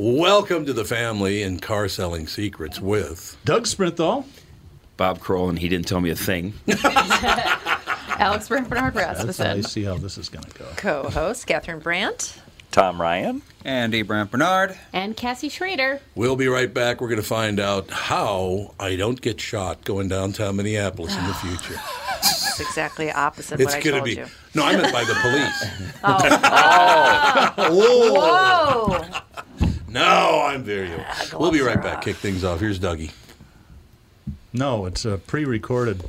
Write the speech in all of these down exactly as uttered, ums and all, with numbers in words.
Welcome to the family in Car Selling Secrets with Doug Sprinthall, Bob Kroll, and he didn't tell me a thing. Alex Brand Bernard Rasmussen. I see how this is going to go. Co-host Catherine Brandt, Tom Ryan, Andy Brand Bernard, and Cassie Schrader. We'll be right back. We're going to find out how I don't get shot going downtown Minneapolis in the future. That's exactly opposite it's what I told be, you. No, I meant by the police. oh. oh. Whoa. Whoa. No, I'm very old. Ah, we'll be right back. Off. Kick things off. Here's Dougie. No, it's a pre-recorded.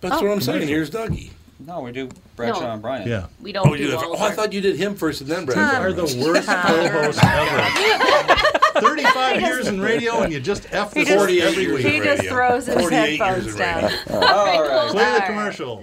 That's oh, what I'm saying. Here's Dougie. No, we do Brad Sean no. Bryant. Yeah. We don't oh, do do oh, I thought you did him first and then Brad Sean. You are the worst co-host ever. thirty-five years in radio and you just F the forty every week. He just throws his headphones down. All right. Play the commercial.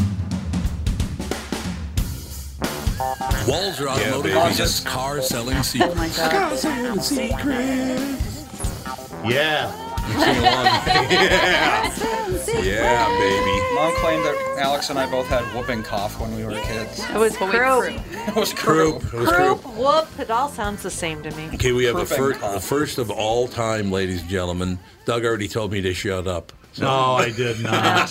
Walser Automotive yeah, is Car Selling Secrets. Oh my God. Car Selling Secrets. Yeah. yeah. Yeah, baby. Mom claimed that Alex and I both had whooping cough when we were kids. It was Croup. It was Croup. Croup, whoop. It all sounds the same to me. Okay, we have a fir- the first of all time, ladies and gentlemen. Doug already told me to shut up. So. No, I did not.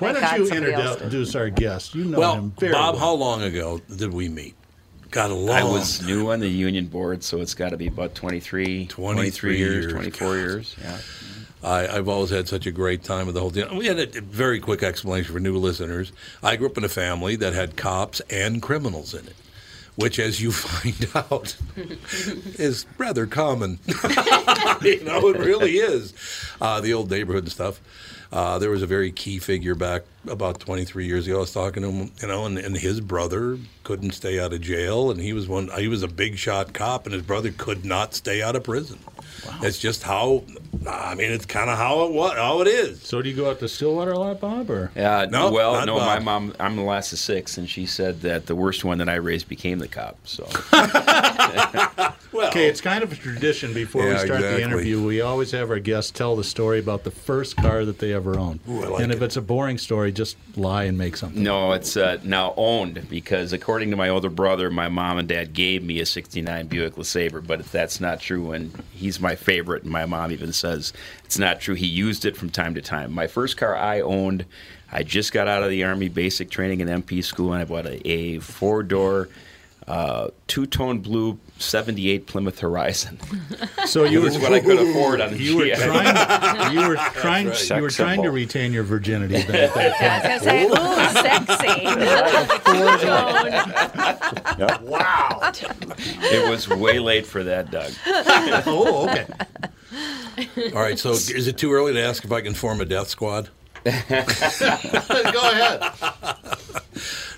Why don't God, you introduce our guest? You know well, him very Bob, well. Bob, how long ago did we meet? Got a long I was time. New on the union board, so it's got to be about twenty-three, twenty-three, twenty-three years, years, twenty-four God. Years. Yeah. I, I've always had such a great time with the whole deal. We had a very quick explanation for new listeners. I grew up in a family that had cops and criminals in it, which, as you find out, is rather common. You know, it really is. Uh, the old neighborhood and stuff. Uh, there was a very key figure back about twenty-three years ago. I was talking to him, you know, and, and his brother couldn't stay out of jail, and he was one. He was a big shot cop, and his brother could not stay out of prison. Wow. That's just how. I mean, it's kind of how it was, how it is. So do you go out to Stillwater a lot, Bob? Or yeah, uh, no, well, no. Bob. My mom. I'm the last of six, and she said that the worst one that I raised became the cop. So. Well, okay, it's kind of a tradition before yeah, we start exactly. the interview. We always have our guests tell the story about the first car that they ever owned. Ooh, I like and if it. it's a boring story, just lie and make something. No, it's uh, now owned because according to my older brother, my mom and dad gave me a sixty-nine Buick LeSabre, but if that's not true, and he's my favorite, and my mom even says it's not true. He used it from time to time. My first car I owned, I just got out of the Army basic training and M P school, and I bought a, a four-door Uh, two-tone blue seventy-eight Plymouth Horizon. So you was what I could afford on the you were trying to, you were trying right. you were trying to retain your virginity back at that point. I was going to say, ooh, sexy. Yep. Wow. It was way late for that, Doug. Oh, okay. All right, so is it too early to ask if I can form a death squad? Go ahead.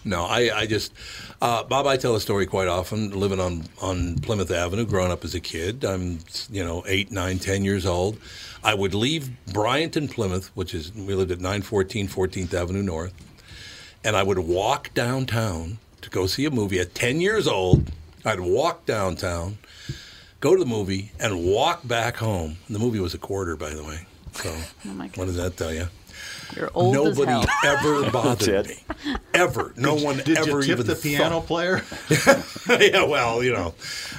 No, I, I just... Uh, Bob, I tell a story quite often, living on, on Plymouth Avenue, growing up as a kid. I'm, you know, eight, nine, ten years old. I would leave Bryant and Plymouth, which is, we lived at nine fourteen fourteenth Avenue North, and I would walk downtown to go see a movie. At ten years old, I'd walk downtown, go to the movie, and walk back home. And the movie was a quarter, by the way. So oh my God. What does that tell you? You're old Nobody as hell. Ever bothered me. Ever. No did, one did ever you tip even the piano thought. Player? Yeah, well, you know.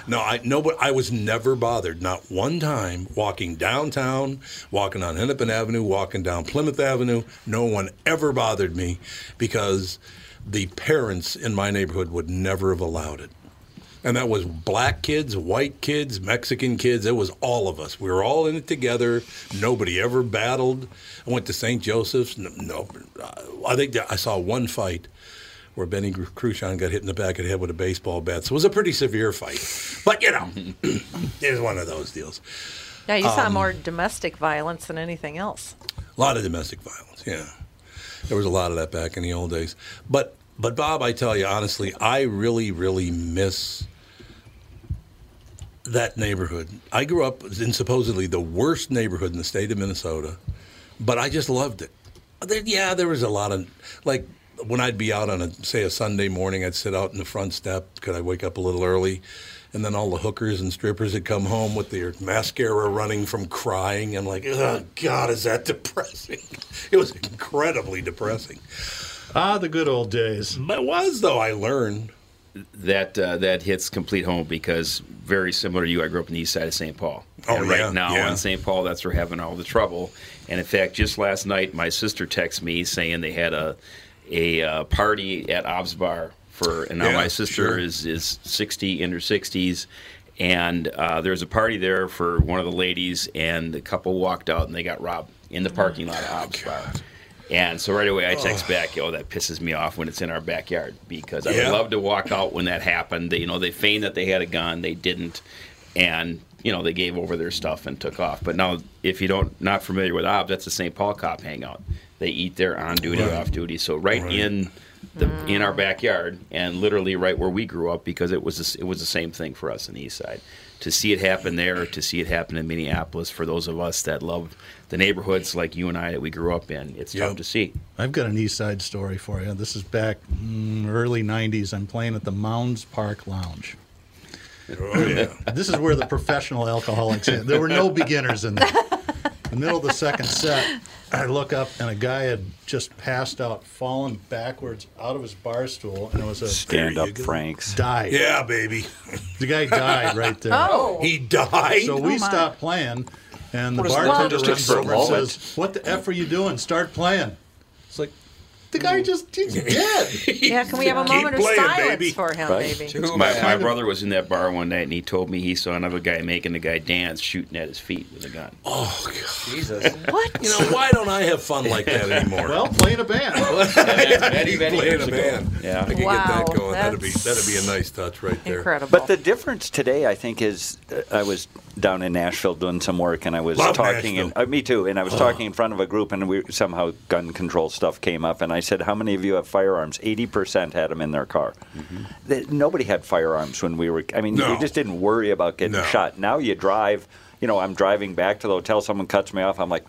No, I nobody I was never bothered. Not one time walking downtown, walking on Hennepin Avenue, walking down Plymouth Avenue. No one ever bothered me because the parents in my neighborhood would never have allowed it. And that was black kids, white kids, Mexican kids. It was all of us. We were all in it together. Nobody ever battled. I went to Saint Joseph's. No, no I think I saw one fight where Benny Cruchon got hit in the back of the head with a baseball bat. So it was a pretty severe fight. But, you know, it was one of those deals. Yeah, you saw um, more domestic violence than anything else. A lot of domestic violence, yeah. There was a lot of that back in the old days. But, but Bob, I tell you, honestly, I really, really miss that neighborhood. I grew up in supposedly the worst neighborhood in the state of Minnesota, but I just loved it. There, yeah, there was a lot of, like, when I'd be out on, a say, a Sunday morning, I'd sit out in the front step because I wake up a little early, and then all the hookers and strippers would come home with their mascara running from crying. I'm like, oh, God, is that depressing? It was incredibly depressing. Ah, the good old days. But it was, though, I learned. That uh, that hits complete home because very similar to you, I grew up in the east side of Saint Paul. Oh, and right yeah, now yeah. in Saint Paul, that's where we're having all the trouble. And, in fact, just last night, my sister texted me saying they had a a uh, party at Ob's Bar. For, and now yeah, my sister sure. is, is sixty, in her sixties, and uh, there was a party there for one of the ladies, and the couple walked out, and they got robbed in the parking lot of Ob's Bar. And so right away I text oh. back, yo, that pisses me off when it's in our backyard, because yeah. I would love to walk out when that happened. They, you know, they feigned that they had a gun, they didn't, and you know, they gave over their stuff and took off. But now, if you don't not familiar with Ob's, that's the Saint Paul cop hangout. They eat there on duty, right. off duty, so right, right. in. The, mm. in our backyard, and literally right where we grew up, because it was a, it was the same thing for us in the East Side. To see it happen there, to see it happen in Minneapolis, for those of us that love the neighborhoods like you and I that we grew up in, it's yep. tough to see. I've got an East Side story for you. This is back mm, early nineties. I'm playing at the Mounds Park Lounge. Oh, yeah. This is where the professional alcoholics in. There were no beginners in there. In the middle of the second set, I look up, and a guy had just passed out, fallen backwards out of his bar stool, and it was a... Stand-up Franks. Died. Yeah, baby. The guy died right there. Oh. He died? So we oh stopped playing, and the bartender runs over and says, what the F are you doing? Start playing. It's like, the guy just, he's dead. Yeah, can we have a moment of silence baby. for him, right. baby? My, my brother was in that bar one night, and he told me he saw another guy making the guy dance, shooting at his feet with a gun. Oh, God. Jesus. What? You know, why don't I have fun like that anymore? Well, playing a band. Many, many playing a band. Yeah. I could wow, get that going. That'd be, that'd be a nice touch right there. Incredible. But the difference today, I think, is uh, I was down in Nashville doing some work, and I was Love talking. And, uh, me too. And I was oh. talking in front of a group, and we somehow gun control stuff came up, and I I said, how many of you have firearms? eighty percent had them in their car. Mm-hmm. The, nobody had firearms when we were, I mean, no. you just didn't worry about getting no. shot. Now you drive, you know, I'm driving back to the hotel, someone cuts me off, I'm like,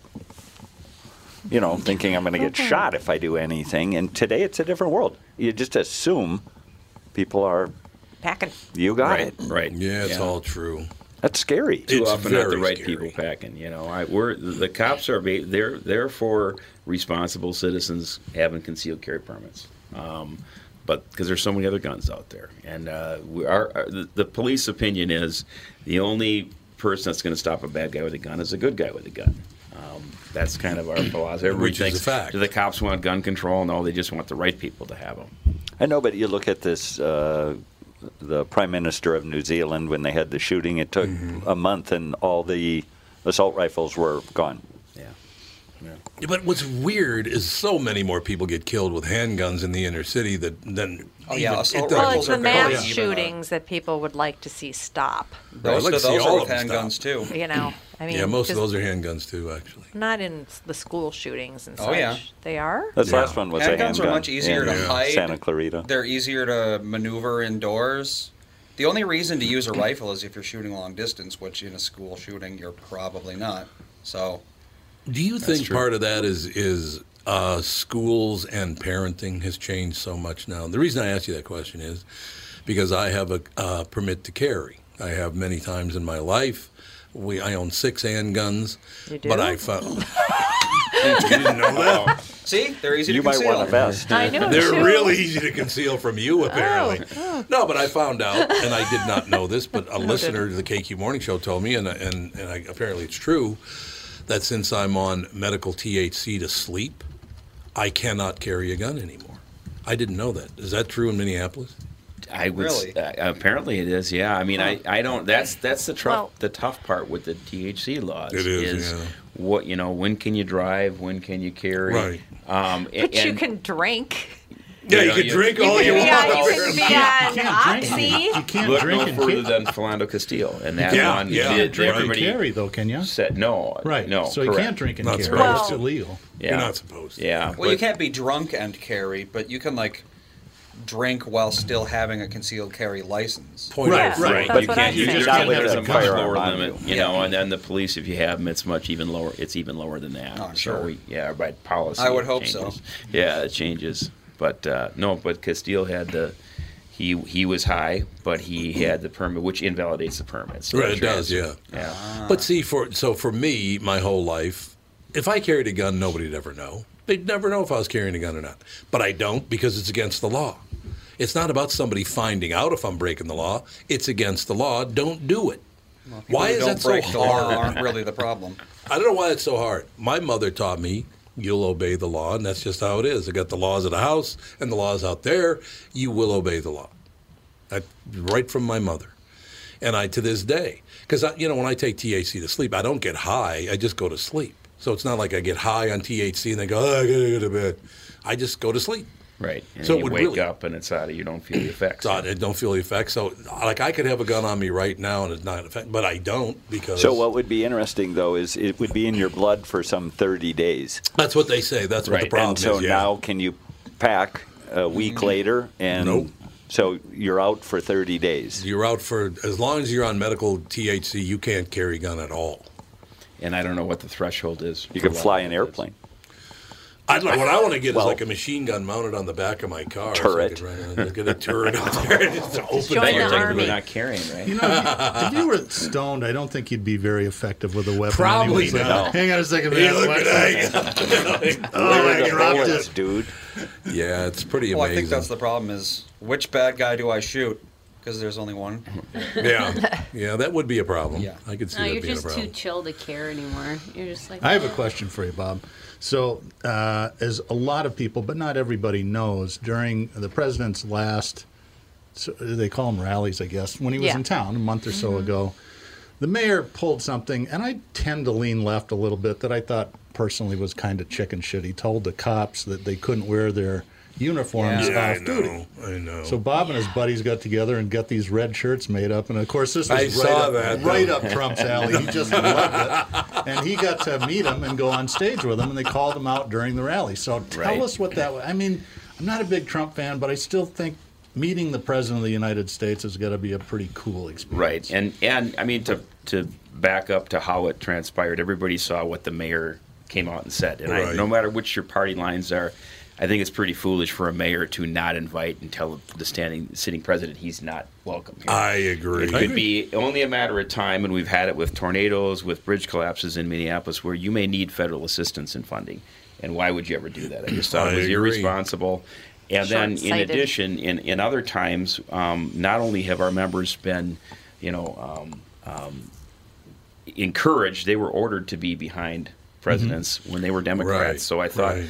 you know, thinking I'm going to get okay. shot if I do anything. And today it's a different world. You just assume people are packing. You got right, it. Right. Yeah, it's yeah. all true. That's scary. Too it's often not the right scary. people packing. You know, I, we're the cops are they're they're for responsible citizens having concealed carry permits, um, but because there's so many other guns out there, and uh, we are, our, the, the police opinion is the only person that's going to stop a bad guy with a gun is a good guy with a gun. Um, that's kind of our philosophy. Everybody Which thinks, is a fact. Do the cops want gun control? No, they just want the right people to have them. I know, but you look at this. Uh, The Prime Minister of New Zealand, when they had the shooting, it took mm-hmm. a month, and all the assault rifles were gone. Yeah. yeah. But what's weird is so many more people get killed with handguns in the inner city that than. Oh yeah, assault it, rifles. Well, it's the mass yeah. shootings that people would like to see stop. Most like of those are with handguns too. You know, I mean. Yeah, most of those are handguns too, actually. Not in the school shootings and such. Oh yeah, they are. This yeah. last one was handguns a handgun. Handguns are much easier yeah. to hide. Santa Clarita. They're easier to maneuver indoors. The only reason to use a rifle is if you're shooting long distance, which in a school shooting you're probably not. So. Do you think true. part of that is is. Uh, schools and parenting has changed so much now. The reason I ask you that question is because I have a uh, permit to carry. I have many times in my life. We I own six handguns. You do? But I found... you didn't know that. See? They're easy you to conceal. You might want a vest. I know. They're too. really easy to conceal from you, apparently. Oh. Oh. No, but I found out, and I did not know this, but a listener to the K Q Morning Show told me, and, and, and I, apparently it's true, that since I'm on medical T H C to sleep, I cannot carry a gun anymore. I didn't know that. Is that true in Minneapolis? I would. Really? Uh, apparently, it is. Yeah. I mean, huh. I, I don't. That's that's the tough well, the tough part with the T H C laws. It is. is yeah. What you know? When can you drive? When can you carry? Right. Um, but and, you can drink. Yeah, you, know, you can you, drink all you, you want. Yeah, you can be on Oxy. You can't Look drink no and further than Philando Castile, and that yeah, one yeah. did drink and carry though. Can you? Said no. Right. No. So correct. You can't drink and not carry. Well, it's illegal. Yeah. You're not supposed to. Yeah. Well, but, you can't be drunk and carry, but you can like drink while still having a concealed carry license. Point right. Right. right. But you can't. You just can't have a firearm limit. You know, and then the police, if you have them, it's much even lower. It's even lower than that. So yeah, by policy. I would hope so. Yeah, it changes. But uh, no, but Castile had the, he he was high, but he had the permit, which invalidates the permit. So right, it sure does, yeah. yeah. Ah. But see, for so for me, my whole life, if I carried a gun, nobody'd ever know. They'd never know if I was carrying a gun or not. But I don't because it's against the law. It's not about somebody finding out if I'm breaking the law. It's against the law. Don't do it. Well, why is that so hard? The law aren't really the problem. I don't know why it's so hard. My mother taught me, you'll obey the law, and that's just how it is. I got the laws of the house and the laws out there. You will obey the law. I, right from my mother. And I, to this day, because, you know, when I take T H C to sleep, I don't get high. I just go to sleep. So it's not like I get high on T H C and then go, oh, I gotta go to bed. I just go to sleep. Right. And so you it would wake really, up and it's out of you. Don't feel the effects. I don't feel the effects. So, like, I could have a gun on me right now and it's not an effect, but I don't because. So, what would be interesting, though, is it would be in your blood for some thirty days. That's what they say. That's right. What the problem and so is. So, yeah. Now can you pack a week later? And nope. So, you're out for thirty days. You're out for, as long as you're on medical T H C, you can't carry a gun at all. And I don't know what the threshold is. You can fly an airplane. Is. I'd like, what I want to get well, is like a machine gun mounted on the back of my car. Turret. So I could get a turret out there and just open just join the army. You're not carrying, right? You know, if you were stoned, I don't think you'd be very effective with a weapon. Probably not. Like, hang on a second. Hey, look at that. Oh, I dropped it. Dude. Yeah, it's pretty well, amazing. Well, I think that's the problem is, which bad guy do I shoot? Because there's only one. Yeah. Yeah, that would be a problem. Yeah. I could see no, that being a problem. No, you're just too chill to care anymore. You're just like, I have a question for you, Bob. So, uh, as a lot of people, but not everybody knows, during the president's last, so they call them rallies, I guess, when he was yeah. in town a month or so mm-hmm. ago, the mayor pulled something, and I tend to lean left a little bit, that I thought personally was kind of chicken shit. He told the cops that they couldn't wear their uniforms yeah, off I know, duty. I know. So Bob and his buddies got together and got these red shirts made up, and of course this was I right, saw up, that, right up Trump's alley. He just loved it, and he got to meet him and go on stage with him, and they called him out during the rally. So tell right. us what that was. I mean, I'm not a big Trump fan, but I still think meeting the president of the United States is going to be a pretty cool experience. Right, and and I mean to to back up to how it transpired. Everybody saw what the mayor came out and said, and right. I, no matter which your party lines are. I think it's pretty foolish for a mayor to not invite and tell the standing sitting president he's not welcome here. I agree. It could I agree. be only a matter of time, and we've had it with tornadoes, with bridge collapses in Minneapolis, where you may need federal assistance and funding. And why would you ever do that? I just thought I it was agree. irresponsible. And then, in addition, in, in other times, um, not only have our members been, you know, um, um, encouraged, they were ordered to be behind presidents mm-hmm. when they were Democrats, right, so I thought right.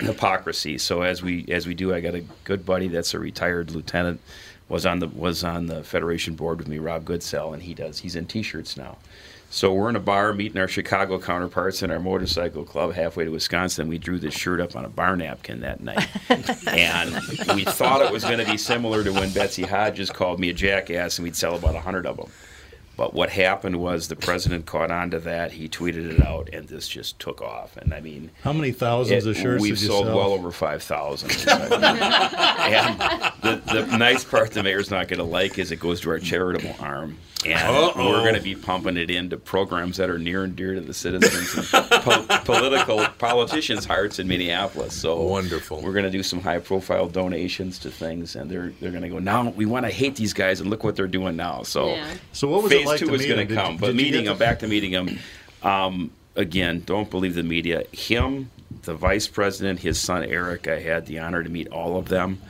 the hypocrisy. So as we as we do, I got a good buddy that's a retired lieutenant, was on the was on the Federation board with me, Rob Goodsell, and he does he's in T-shirts now. So we're in a bar meeting our Chicago counterparts in our motorcycle club halfway to Wisconsin. We drew this shirt up on a bar napkin that night. And we thought it was going to be similar to when Betsy Hodges called me a jackass, and we'd sell about a hundred of them. But what happened was the president caught on to that. He tweeted it out, and this just took off. And I mean, how many thousands it, of shirts? We've did you sold sell? well over five thousand. And the, the nice part the mayor's not going to like is it goes to our charitable arm, and Uh-oh. we're going to be pumping it into programs that are near and dear to the citizens, and po- political politicians' hearts in Minneapolis. So wonderful. We're going to do some high-profile donations to things, and they're they're going to go now. We want to hate these guys, and look what they're doing now. So yeah. so what was it? Like two was going to come, did, but did meeting him, back to meeting him, um, again, don't believe the media. Him, the vice president, his son Eric, I had the honor to meet all of them,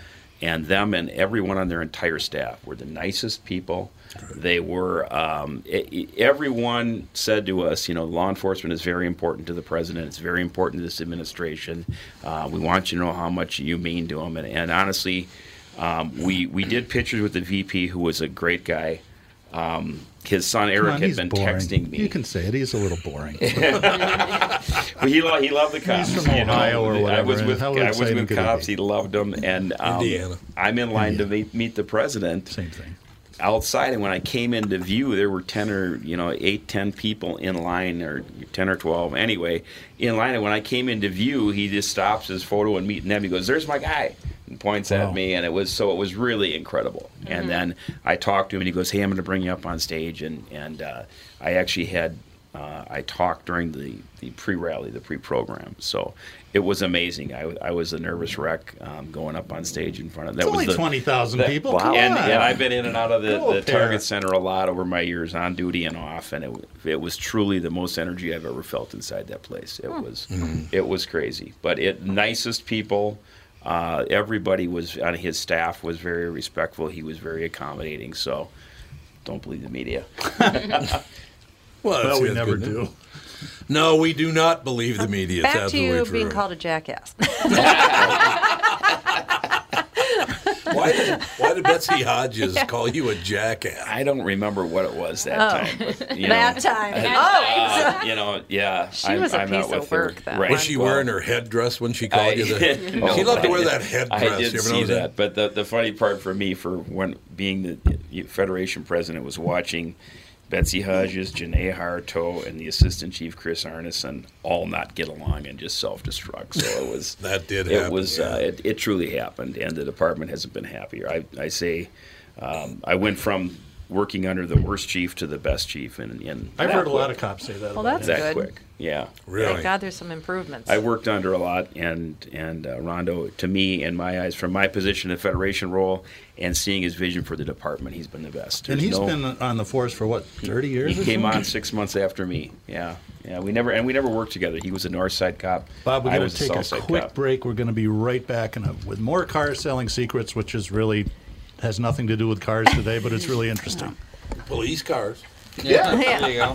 and them and everyone on their entire staff were the nicest people. They were, um, it, it, everyone said to us, you know, law enforcement is very important to the president. It's very important to this administration. Uh, we want you to know how much you mean to him, and, and honestly, Um, we we did pictures with the V P, who was a great guy. Um, his son Eric on, had been boring. texting me. You can say it. He's a little boring. But he loved, he loved the cops. He's from Ohio you know, or whatever. I was with, I was with cops. He loved them. And um, Indiana. I'm in line Indiana. to meet, meet the president. Same thing. Outside, and when I came into view, there were ten or you know eight, ten people in line, or ten or twelve. Anyway, in line, and when I came into view, he just stops his photo and meeting them. He goes, "There's my guy," and points wow. at me, and it was so it was really incredible. Mm-hmm. And then I talked to him, and he goes, "Hey, I'm going to bring you up on stage," and and uh, I actually had. Uh, I talked during the, the pre-rally, the pre-program, so it was amazing. I, I was a nervous wreck um, going up on stage in front of that. It's was only twenty thousand people. Wow. And, and I've been in and out of the, the Target Center a lot over my years, on duty and off, and it it was truly the most energy I've ever felt inside that place. It was mm-hmm. it was crazy, but it nicest people. Uh, everybody was on his staff was very respectful. He was very accommodating. So don't believe the media. Well, well we never do. News. No, we do not believe the media. Back that's to you being true. Called a jackass. why, did, why did Betsy Hodges yeah. call you a jackass? I don't remember what it was that oh. time. But, you that know, time. I, that uh, time. You know, yeah. She I'm, was a I'm piece of work, her. Though. Right. Was she well, wearing her headdress when she called I, you? The, oh, she loved to wear that headdress. I did see that. that. But the, the funny part for me, for when being the Federation president, was watching Betsy Hodges, Janae Harto, and the assistant chief Chris Arneson all not get along and just self-destruct. So it was that did happen. It was yeah. uh, it, it truly happened, and the department hasn't been happier. I I say, um, I went from working under the worst chief to the best chief, and and I've heard quick. a lot of cops say that. Well, that's that good. quick. Yeah, really. Thank God, there's some improvements. I worked under a lot, and and uh, Rondo, to me, in my eyes, from my position, the Federation role, and seeing his vision for the department, he's been the best. There's and he's no, been on the force for what, thirty years? He or came something? on six months after me. Yeah, yeah. We never and we never worked together. He was a North Side cop. Bob, we're going to take a, a quick cop. break. We're going to be right back, and with more Cars Selling Secrets, which is really has nothing to do with cars today, but it's really interesting. Police cars. Yeah, yeah. There you go.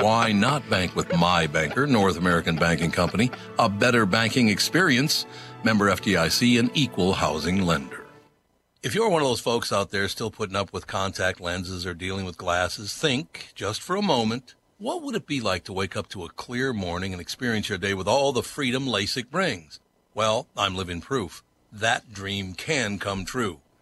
Why not bank with my banker, North American Banking Company, a better banking experience, member F D I C, an equal housing lender. If you're one of those folks out there still putting up with contact lenses or dealing with glasses, think just for a moment, what would it be like to wake up to a clear morning and experience your day with all the freedom LASIK brings? Well, I'm living proof. That dream can come true.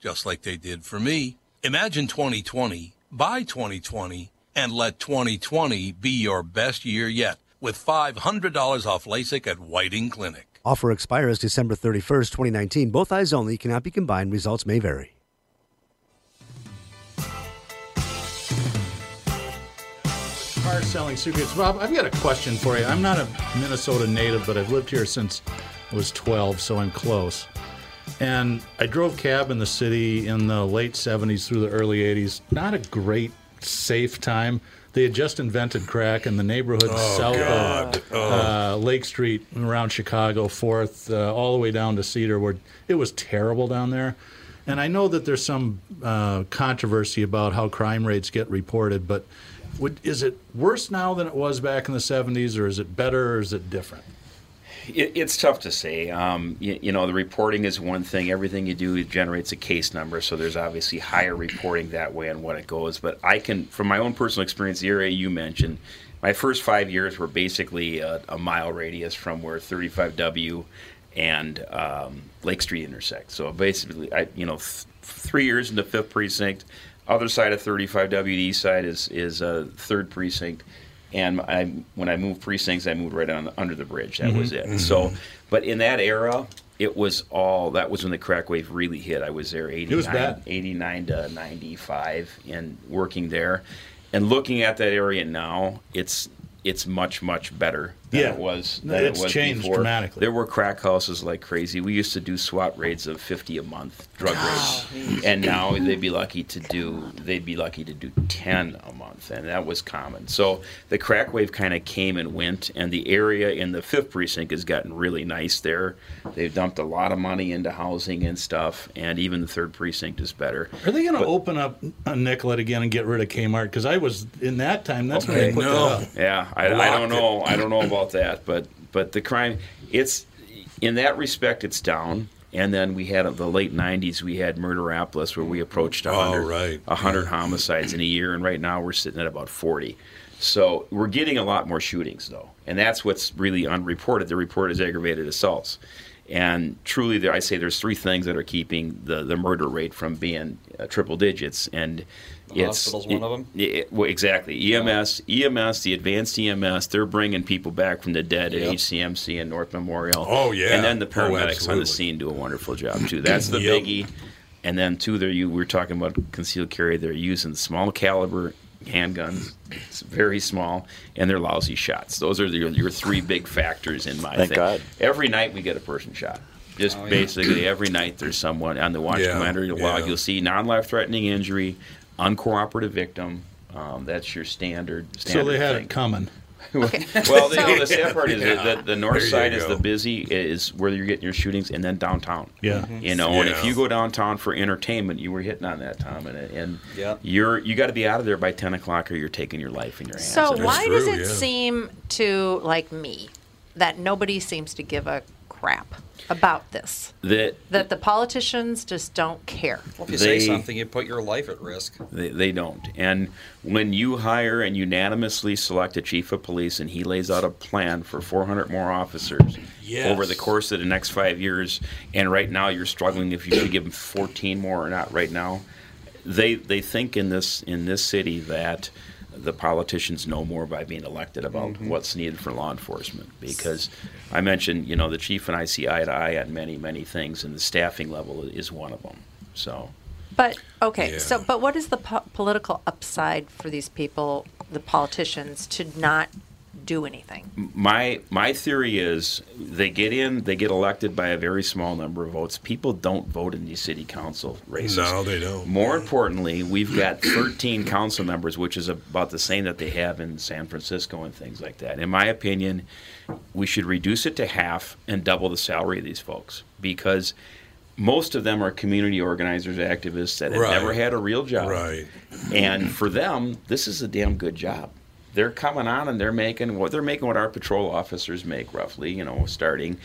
just like they did for me. Imagine twenty twenty. Buy twenty twenty and let twenty twenty be your best year yet with five hundred dollars off LASIK at Whiting Clinic. Offer expires December thirty-first, twenty nineteen. Both eyes only. Cannot be combined. Results may vary. Car Selling Secrets. Bob, I've got a question for you. I'm not a Minnesota native, but I've lived here since I was twelve, so I'm close. And I drove cab in the city in the late seventies through the early eighties. Not a great, safe time. They had just invented crack in the neighborhood oh, south God. of oh. uh, Lake Street, around Chicago, fourth, uh, all the way down to Cedar, where it was terrible down there. And I know that there's some uh, controversy about how crime rates get reported, but Would, is it worse now than it was back in the seventies, or is it better, or is it different? It, it's tough to say. Um, you, you know, the reporting is one thing. Everything you do generates a case number, so there's obviously higher reporting that way on what it goes. But I can, from my own personal experience, the area you mentioned, my first five years were basically a, a mile radius from where thirty-five W and um, Lake Street intersect. So basically, I, you know, th three years in the fifth precinct. Other side of thirty-five W, the east side, is is uh, third precinct. And I, when I moved precincts, I moved right on under the bridge. That mm-hmm. was it. Mm-hmm. So, but in that era, it was all, that was when the crack wave really hit. I was there eighty-nine, eighty-nine to ninety-five and working there. And looking at that area now, it's it's much, much better than yeah. it was than no, it's it was changed before. Dramatically. There were crack houses like crazy. We used to do SWAT raids of fifty a month, drug oh, raids. Geez. And now they'd be lucky to do they'd be lucky to do ten a month, and that was common. So the crack wave kind of came and went, and the area in the fifth precinct has gotten really nice there. They've dumped a lot of money into housing and stuff, and even the third precinct is better. Are they going to open up a Nicollet again and get rid of Kmart? Because I was in that time. That's okay. when they put no. that up. Yeah, I, I don't know. I don't know about that. that but but the crime, it's in that respect, it's down. And then we had, in the late nineties, we had Murderapolis, where we approached one hundred, oh, right. one hundred yeah. homicides in a year, and right now we're sitting at about forty. So we're getting a lot more shootings though, and that's what's really unreported. The report is aggravated assaults, and truly there, I say there's three things that are keeping the the murder rate from being uh, triple digits, and the it's, hospital's one it, of them? It, well, exactly. E M S, yeah. E M S, the advanced E M S, they're bringing people back from the dead yep. at H C M C and North Memorial. Oh, yeah. And then the paramedics oh, on the scene do a wonderful job, too. That's the yep. biggie. And then, too, they're, you, we were talking about concealed carry. They're using small caliber handguns. It's very small, and they're lousy shots. Those are your, your three big factors in my Thank thing. God. Every night we get a person shot. Just oh, basically yeah. every night there's someone on the watch yeah, commander log. Yeah. You'll see non-life-threatening injury, uncooperative victim. Um, that's your standard. standard so they had thing. it coming. Okay. Well, so, you know, the sad part is yeah. that the north side is the busy, is where you're getting your shootings, and then downtown. Yeah, mm-hmm. you know, yeah. and if you go downtown for entertainment, you were hitting on that, Tom, and, and yeah. you're you got to be out of there by ten o'clock, or you're taking your life in your hands. So why true, does it yeah. seem to like me that nobody seems to give a crap about this, that that the politicians just don't care? Well, if you they, say something, you put your life at risk. They, they don't. And when you hire and unanimously select a chief of police, and he lays out a plan for four hundred more officers yes. over the course of the next five years, and right now you're struggling if you should give them fourteen more or not right now, they they think in this in this city that the politicians know more by being elected about mm-hmm. what's needed for law enforcement. Because I mentioned, you know, the chief and I see eye to eye on many, many things, and the staffing level is one of them. So, but okay, yeah. so but what is the po political upside for these people, the politicians, to not do anything? My my theory is they get in, they get elected by a very small number of votes. People don't vote in these city council races. No, they don't. More importantly, we've got thirteen council members, which is about the same that they have in San Francisco and things like that. In my opinion, we should reduce it to half and double the salary of these folks, because most of them are community organizers, activists that have right. never had a real job. Right. And for them, this is a damn good job. They're coming on, and they're making what they're making what our patrol officers make, roughly, you know, starting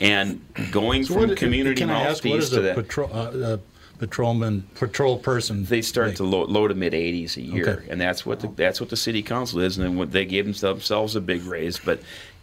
and going so from what, community mouthpiece to that. Patrol, uh, uh, patrolman, patrol person. They start make? to low, low to mid eighties a year, okay. and that's what the, that's what the city council is. And then what they gave themselves a big raise, but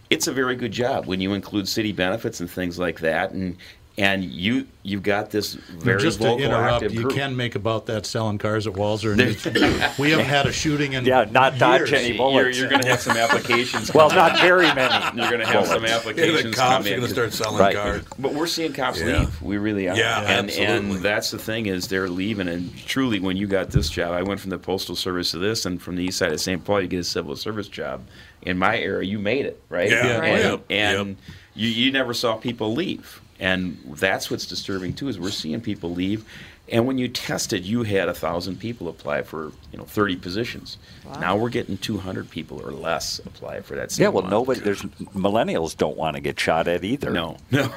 it's a very good job when you include city benefits and things like that, and. And you, you've got this very Just to vocal, interrupt, active group. You can make about that selling cars at Walser. And we haven't had a shooting in yeah, not dodge years. any bullets. You're, you're going to have some applications. Well, not very many. You're going to have bullets. some applications. Yeah, the cops are going to start selling right. cars. But we're seeing cops yeah. leave. We really are. Yeah, and, absolutely. And that's the thing, is they're leaving. And truly, when you got this job, I went from the Postal Service to this, and from the east side of Saint Paul, you get a civil service job. In my era, you made it, right? Yeah. yeah. Right. And, yep. and yep. You, you never saw people leave. And that's what's disturbing too, is we're seeing people leave. And when you tested, you had a thousand people apply for, you know, thirty positions. Wow. Now we're getting two hundred people or less apply for that. Same yeah, well, month. nobody. There's millennials don't want to get shot at either. No, no.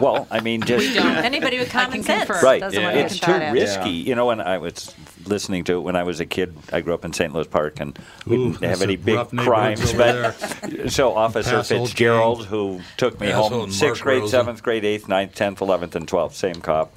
Well, I mean, just we don't. Anybody with common sense, right? Doesn't yeah. want to it's get too shot risky, yeah. you know. And I was listening to it when I was a kid. I grew up in Saint Louis Park, and we Ooh, didn't have any big crimes. But so Officer Pass Fitzgerald, who took me Pass home, sixth grade, seventh grade, eighth, ninth, tenth, eleventh, and twelfth, same cop.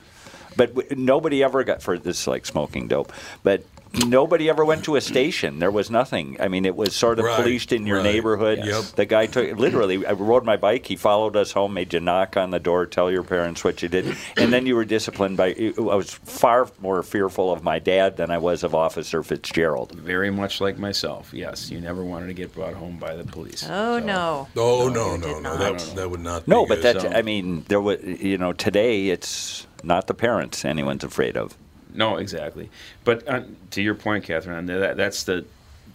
But w nobody ever got for this, like smoking dope. But nobody ever went to a station. There was nothing. I mean, it was sort of right, policed in your right. neighborhood. Yes. Yep. The guy took literally. I rode my bike. He followed us home. Made you knock on the door, tell your parents what you did, and then you were disciplined by. I was far more fearful of my dad than I was of Officer Fitzgerald. Very much like myself. Yes, you never wanted to get brought home by the police. Oh so. no. Oh no no no. no. That was, that would not. Be no, good. but that. So. I mean, there was. You know, today it's. Not the parents anyone's afraid of. No, exactly. But uh, to your point, Catherine, that, that's the,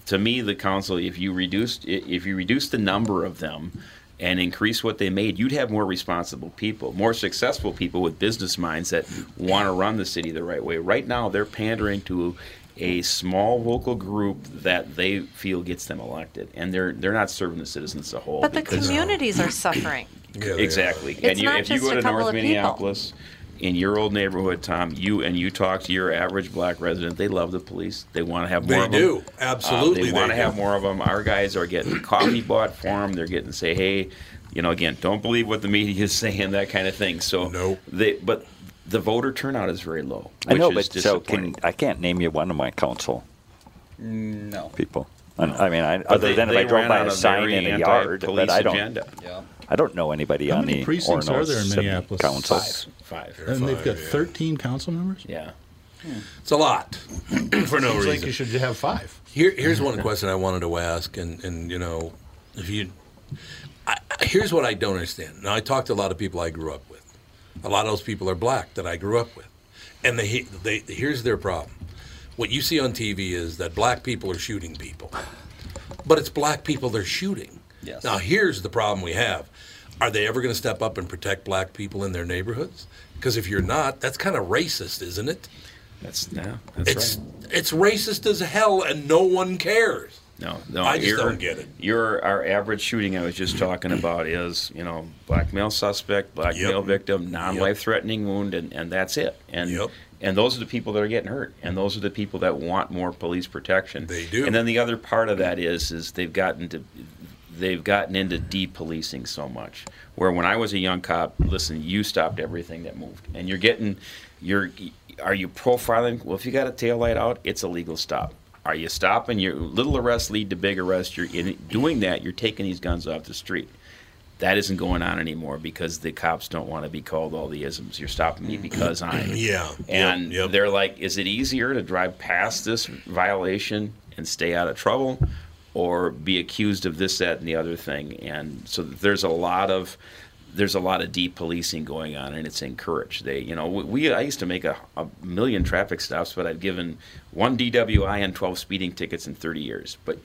to me, the council. If you reduced, if you reduce the number of them, and increase what they made, you'd have more responsible people, more successful people with business minds that want to run the city the right way. Right now, they're pandering to a small local group that they feel gets them elected, and they're they're not serving the citizens as a whole. But the communities are suffering. Yeah, exactly. Are. And you, if you go to North Minneapolis. In your old neighborhood, Tom, you and you talk to your average black resident, they love the police. They want to have more they of them. Do. Absolutely, um, they do. Absolutely. They want to have more of them. Our guys are getting coffee bought for them. They're getting to say, hey, you know, again, don't believe what the media is saying, that kind of thing. So, nope. they, but the voter turnout is very low, which I know, is but so can, I can't name you one of my council no. people. No. I mean, I, other they, than they if I drove by a sign in a yard, but I don't. Agenda. Yeah. I don't know anybody How on the precincts are there in Minneapolis? Councils. Five. Five. And five, they've got yeah. thirteen council members? Yeah. Hmm. It's a lot for no Seems reason. It's like you should have five. Here, here's one question I wanted to ask, and, and you know, if you, I, here's what I don't understand. Now, I talked to a lot of people I grew up with. A lot of those people are black that I grew up with. And they, they, here's their problem. What you see on T V is that black people are shooting people. But it's black people they're shooting. Yes. Now, here's the problem we have. Are they ever going to step up and protect black people in their neighborhoods? Because if you're not, that's kind of racist, isn't it? That's no, that's it's, right. It's racist as hell, and no one cares. No, no, I just don't get it. Your our average shooting I was just talking about is, you know, black male suspect, black yep. male victim, non-life-threatening yep. wound, and, and that's it. And yep. and those are the people that are getting hurt, and those are the people that want more police protection. They do. And then the other part of that is is they've gotten to. They've gotten into de-policing so much. Where when I was a young cop, listen, you stopped everything that moved. And you're getting, you're, are you profiling? Well, if you got a taillight out, it's a legal stop. Are you stopping? Your little arrests lead to big arrests. You're in, doing that, you're taking these guns off the street. That isn't going on anymore because the cops don't want to be called all the isms. You're stopping me because I'm. Yeah. And yep, yep. they're like, is it easier to drive past this violation and stay out of trouble? Or be accused of this, that, and the other thing, and so there's a lot of there's a lot of de-policing going on, and it's encouraged. They, you know, we I used to make a, a million traffic stops, but I've given one D W I and twelve speeding tickets in thirty years, but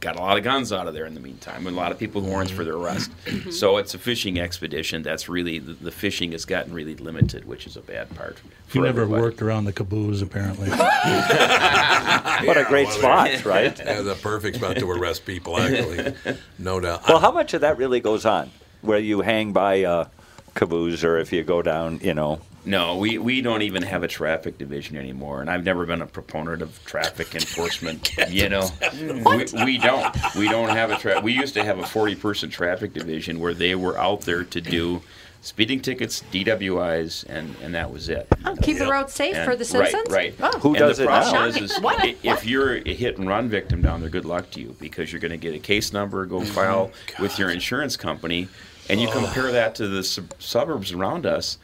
got a lot of guns out of there in the meantime, and a lot of people warrants for their arrest. So it's a fishing expedition. That's really the, the fishing has gotten really limited, which is a bad part. You never everybody. worked around the caboose, apparently. What a great well, spot, right? Yeah, the perfect spot to arrest people, actually, no doubt. Well, how much of that really goes on, where you hang by a caboose, or if you go down, you know? No, we, we don't even have a traffic division anymore, and I've never been a proponent of traffic enforcement. You know, we, we don't we don't have a tra we used to have a forty person traffic division where they were out there to do speeding tickets, D W Is, and, and that was it. Oh, keep yep. the road safe and, for the citizens. Right, right. Oh. Who and does the it problem now? Is, is what? If you're a hit and run victim down there, good luck to you, because you're going to get a case number, go file oh, with your insurance company, and you oh. compare that to the sub suburbs around us.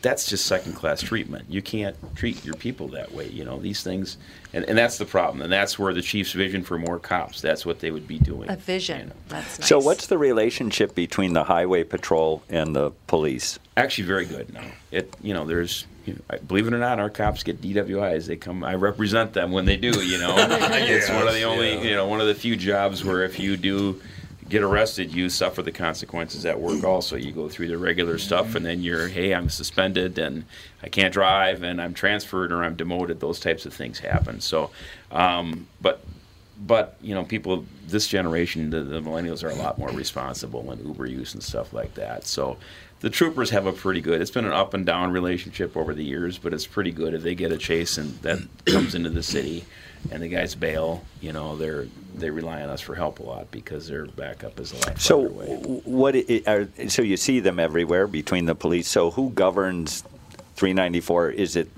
That's just second-class treatment. You can't treat your people that way, you know, these things. And, and that's the problem, and that's where the chief's vision for more cops, that's what they would be doing. A vision, you know. That's nice. So what's the relationship between the highway patrol and the police? Actually very good now. It, you know, there's, you know, believe it or not, our cops get D W Is. They come, I represent them when they do, you know. It's yes, one of the only, yeah. you know, one of the few jobs where if you do... get arrested, you suffer the consequences at work also. You go through the regular stuff, and then you're, hey, I'm suspended, and I can't drive, and I'm transferred, or I'm demoted. Those types of things happen. So, um, but, but you know, people, this generation, the, the millennials are a lot more responsible in Uber use and stuff like that. So the troopers have a pretty good, it's been an up and down relationship over the years, but it's pretty good. If they get a chase and that comes into the city, and the guys bail, you know, they're they rely on us for help a lot because their backup is a lot. So what? It, are, so you see them everywhere between the police. So who governs three ninety-four? Is it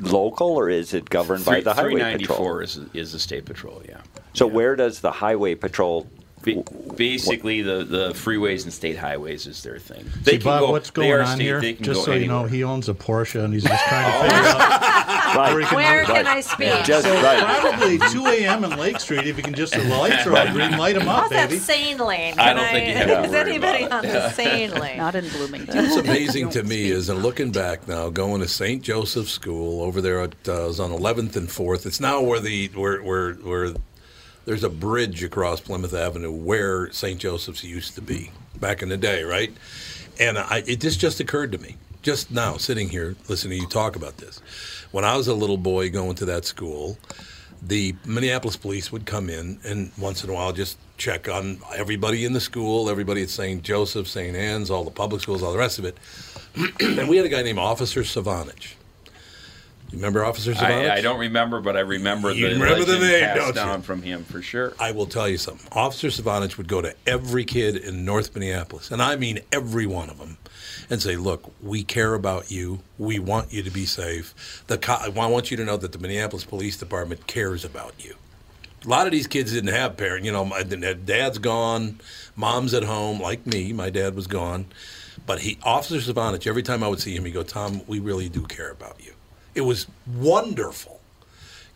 local or is it governed Three, by the highway patrol? three ninety-four is is the state patrol. Yeah. So yeah. Where does the highway patrol? Be, basically, what? the the freeways and state highways is their thing. They see, can Bob, go, what's going on state, here? Just so anywhere. You know, he owns a Porsche and he's just trying to figure out. Right. Where can, Where can right. I speak? Yeah. Just so right. Probably two a.m. in Lake Street, if you can just light right, green light them up, baby. How's that sane lane? I don't I, think you have to Is anybody on the sane lane? Not in Bloomington. What's amazing to me is, and looking back now, going to Saint Joseph's School over there at, uh, was on eleventh and fourth. It's now where the where where where there's a bridge across Plymouth Avenue where Saint Joseph's used to be back in the day, right? And I, it just just occurred to me just now, sitting here listening to you talk about this. When I was a little boy going to that school, the Minneapolis police would come in and once in a while just check on everybody in the school, everybody at Saint Joseph, Saint Anne's, all the public schools, all the rest of it. And we had a guy named Officer Savanich. You remember Officer Savanich? I, I don't remember, but I remember you the remember the name, passed down from him for sure. I will tell you something. Officer Savanich would go to every kid in North Minneapolis, and I mean every one of them, and say, look, we care about you. We want you to be safe. The co- I want you to know that the Minneapolis Police Department cares about you. A lot of these kids didn't have parents. You know, my dad's gone. Mom's at home, like me. My dad was gone. But he, Officer Savanich, every time I would see him, he'd go, Tom, we really do care about you. It was wonderful.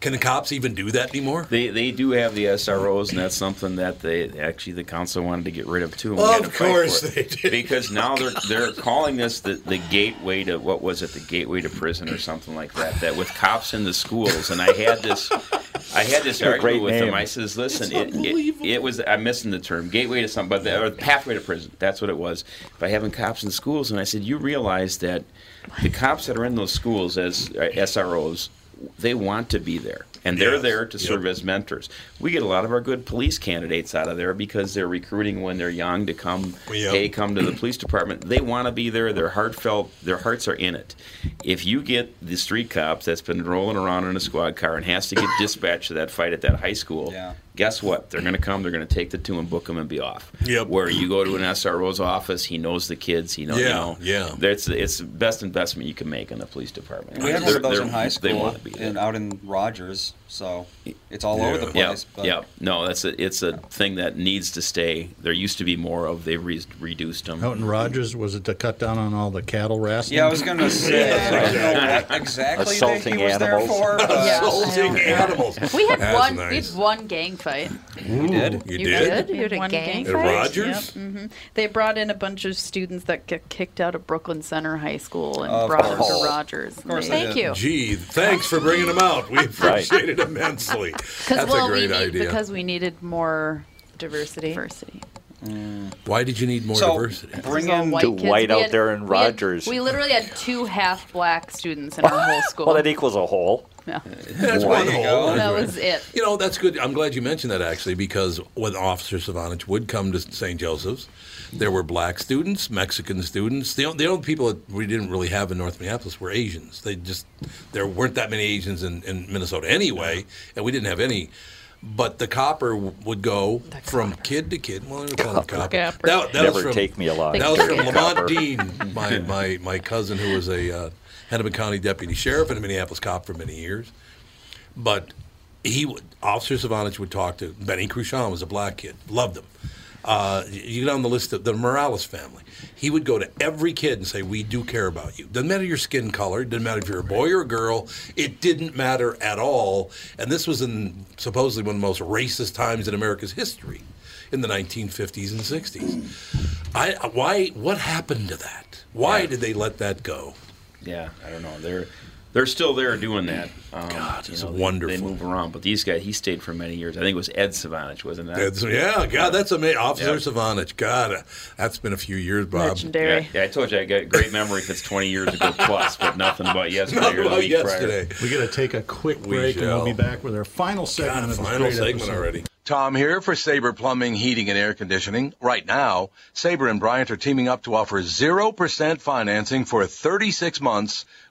Can the cops even do that anymore? They they do have the S R Os, and that's something that they actually the council wanted to get rid of too. Well, of course they did. Because now they're they're calling this the, the gateway to what was it the gateway to prison or something like that. That with cops in the schools, and I had this I had this argument with them. I says, listen, it, it it was I'm missing the term gateway to something, but the, or the pathway to prison. That's what it was by having cops in schools. And I said, you realize that the cops that are in those schools as uh, S R Os. They want to be there, and they're yes. there to serve yep. as mentors. We get a lot of our good police candidates out of there because they're recruiting when they're young to come, yep. hey, come to the police department. They want to be there. They're heartfelt. Their hearts are in it. If you get the street cops that's been rolling around in a squad car and has to get dispatched to that fight at that high school, yeah. guess what? They're going to come. They're going to take the two and book them and be off. Yep. Where you go to an S R O's office, he knows the kids. He knows, yeah, you know, yeah. That's it's the best investment you can make in the police department. We had one of those in high school. They want to be and out in Rogers, so it's all yeah. over the place. Yeah, yep. no, that's a, it's a thing that needs to stay. There used to be more of. They've re- reduced them. Out in Rogers, was it to cut down on all the cattle rustling? Yeah, I was going to say yeah, right. exactly assaulting he was animals. There for, yeah. Assaulting animals. We had that's one. Nice. We had one gang. Fight. Fight. Ooh, you did? You, you did? did? You had a One gang, gang fight? At Rogers? Yep. Mm-hmm. They brought in a bunch of students that got kicked out of Brooklyn Center High School and of brought course. Them to Rogers. Of course Thank you. Gee, thanks for bringing them out. We appreciate it immensely. That's well, a great we need, idea. Because we needed more diversity. diversity. Mm. Why did you need more so diversity? Bring in white, white out had, there in we Rogers. Had, we literally had two half-black students in our whole school. Well, that equals a whole. No. That's one hole. That was it. You know, that's good. I'm glad you mentioned that, actually, because when Officer Savanich would come to Saint Joseph's, there were black students, Mexican students. The, the only people that we didn't really have in North Minneapolis were Asians. They just there weren't that many Asians in, in Minnesota anyway, and we didn't have any. But the copper would go the from copper. Kid to kid. Well, I don't call it copper. That, that Never was from, take me alive. That was from Lamont Dean, my, my, my cousin who was a... Uh, Hennepin County deputy sheriff and a Minneapolis cop for many years. But he would, Officer Savanich would talk to, Benny Cruchon was a black kid, loved him. Uh, you get on the list of the Morales family. He would go to every kid and say, we do care about you. Doesn't matter your skin color. Doesn't matter if you're a boy or a girl. It didn't matter at all. And this was in supposedly one of the most racist times in America's history in the nineteen fifties and sixties. I, why? What happened to that? Why yeah. did they let that go? Yeah, I don't know. There, They're still there doing that. Um, God, it's you know, wonderful. They, they move around, but these guys, he stayed for many years. I think it was Ed Savanich, wasn't that? Ed, yeah, God, that's amazing. Officer yep. Savanich, God, uh, that's been a few years, Bob. Legendary. Yeah, yeah, I told you I got great memory if it's twenty years ago plus, but nothing but yesterday nothing or the about week yesterday. Prior. We got to take a quick break, we and we'll be back with our final segment. God, of final segment episode. Already. Tom here for Sabre Plumbing, Heating, and Air Conditioning. Right now, Sabre and Bryant are teaming up to offer zero percent financing for thirty-six months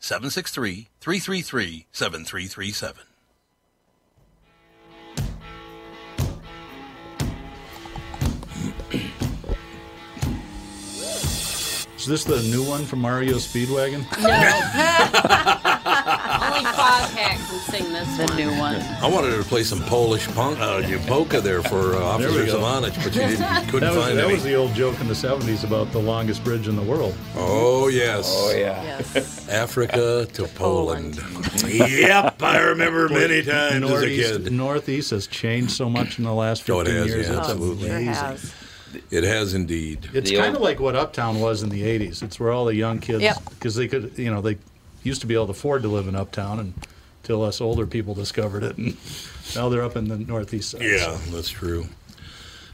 seven six three, three three three, seven three three seven. Is this the new one from Mario Speedwagon? No. Only Fozhack can sing this the one. new one. I wanted to play some Polish punk, uh, polka there for uh, Officer Savanich, but you didn't, couldn't that was, find that any. That was the old joke in the seventies about the longest bridge in the world. Oh, yes. Oh, yeah. Yes. Africa to Poland. Poland. Yep, I remember many times Northeast, as a kid. Northeast has changed so much in the last fifteen oh, it has, years. Yeah, absolutely. Oh, it has. It has indeed. It's kind of like what Uptown was in the eighties. It's where all the young kids, because yep. they could, you know, they used to be able to afford to live in Uptown, and until us older people discovered it, and now they're up in the Northeast side. Yeah, so. That's true.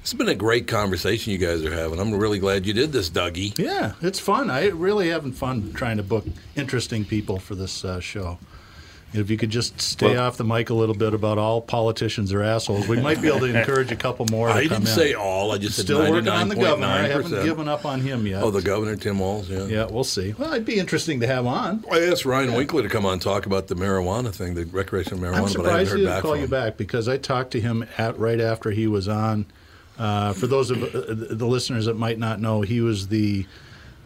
It's been a great conversation you guys are having. I'm really glad you did this, Dougie. Yeah, it's fun. I really having fun trying to book interesting people for this uh, show. If you could just stay well, off the mic a little bit about all politicians are assholes, we might be able to encourage a couple more to I come didn't in. say all. I just said still working on the governor. nine percent. I haven't given up on him yet. Oh, the governor, Tim Walz, yeah. Yeah, we'll see. Well, it'd be interesting to have on. I asked Ryan yeah. Winkley to come on and talk about the marijuana thing, the recreational marijuana, I'm surprised but I haven't heard he didn't back call from you him. back because I talked to him at, right after he was on. Uh, for those of uh, the listeners that might not know, he was the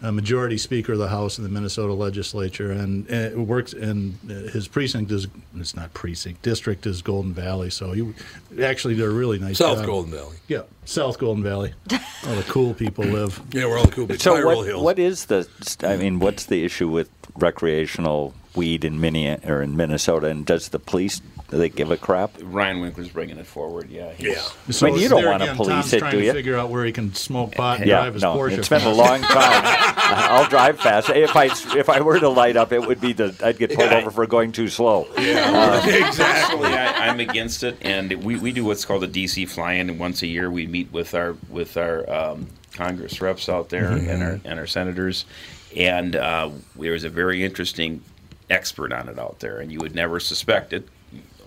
a majority speaker of the House in the Minnesota legislature, and, and it works in his precinct is it's not precinct district is Golden Valley, so you actually they're really nice South job. Golden Valley, yeah, South Golden Valley, all the cool people live. Yeah, where all the cool people. So Tyrell what, Hill. What is the? I mean, what's the issue with recreational weed in Minne or in Minnesota? And does the police? Do they give a crap? Ryan Winkler's bringing it forward, yeah. Yeah. So I mean, you don't want to police Tom's it, do you? Tom's trying to figure out where he can smoke pot and yeah, drive his no, Porsche. It's fast. been a long time. I'll drive fast. If I, if I were to light up, it would be the I'd get pulled yeah, over for going too slow. Yeah, uh, exactly. I, I'm against it, and we, we do what's called a D C fly-in, and once a year we meet with our with our um, Congress reps out there mm-hmm. and our and our senators, and uh, there was a very interesting expert on it out there, and you would never suspect it.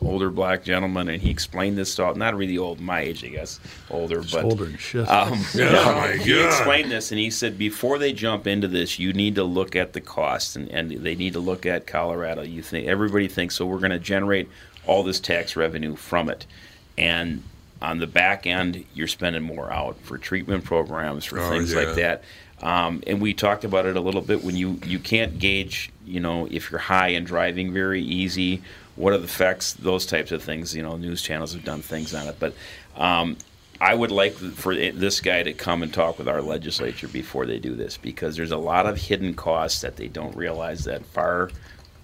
Older black gentleman, and he explained this to not really old, my age, I guess, older, but older and shit. Um, yeah, no, he God. explained this, and he said before they jump into this, you need to look at the cost, and, and they need to look at Colorado. You think everybody thinks so? We're going to generate all this tax revenue from it, and on the back end, you're spending more out for treatment programs for oh, things yeah. like that. Um, and we talked about it a little bit when you you can't gauge, you know, if you're high and driving very easy. What are the effects? Those types of things. You know, news channels have done things on it. But um, I would like for this guy to come and talk with our legislature before they do this, because there's a lot of hidden costs that they don't realize that far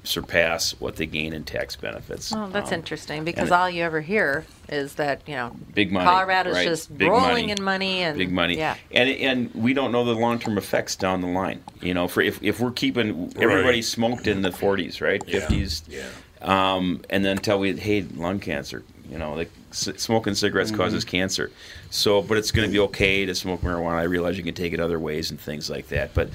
surpass what they gain in tax benefits. Well, that's um, interesting, because all you ever hear is that, you know, big money, Colorado's right? just big rolling money. in money and big money. Yeah. And and we don't know the long-term effects down the line. You know, for if if we're keeping everybody right. smoked in the forties, right, yeah. fifties, yeah. Um, and then tell we hey, lung cancer. You know, like c- smoking cigarettes mm-hmm. causes cancer. So, but it's going to be okay to smoke marijuana. I realize you can take it other ways and things like that, but.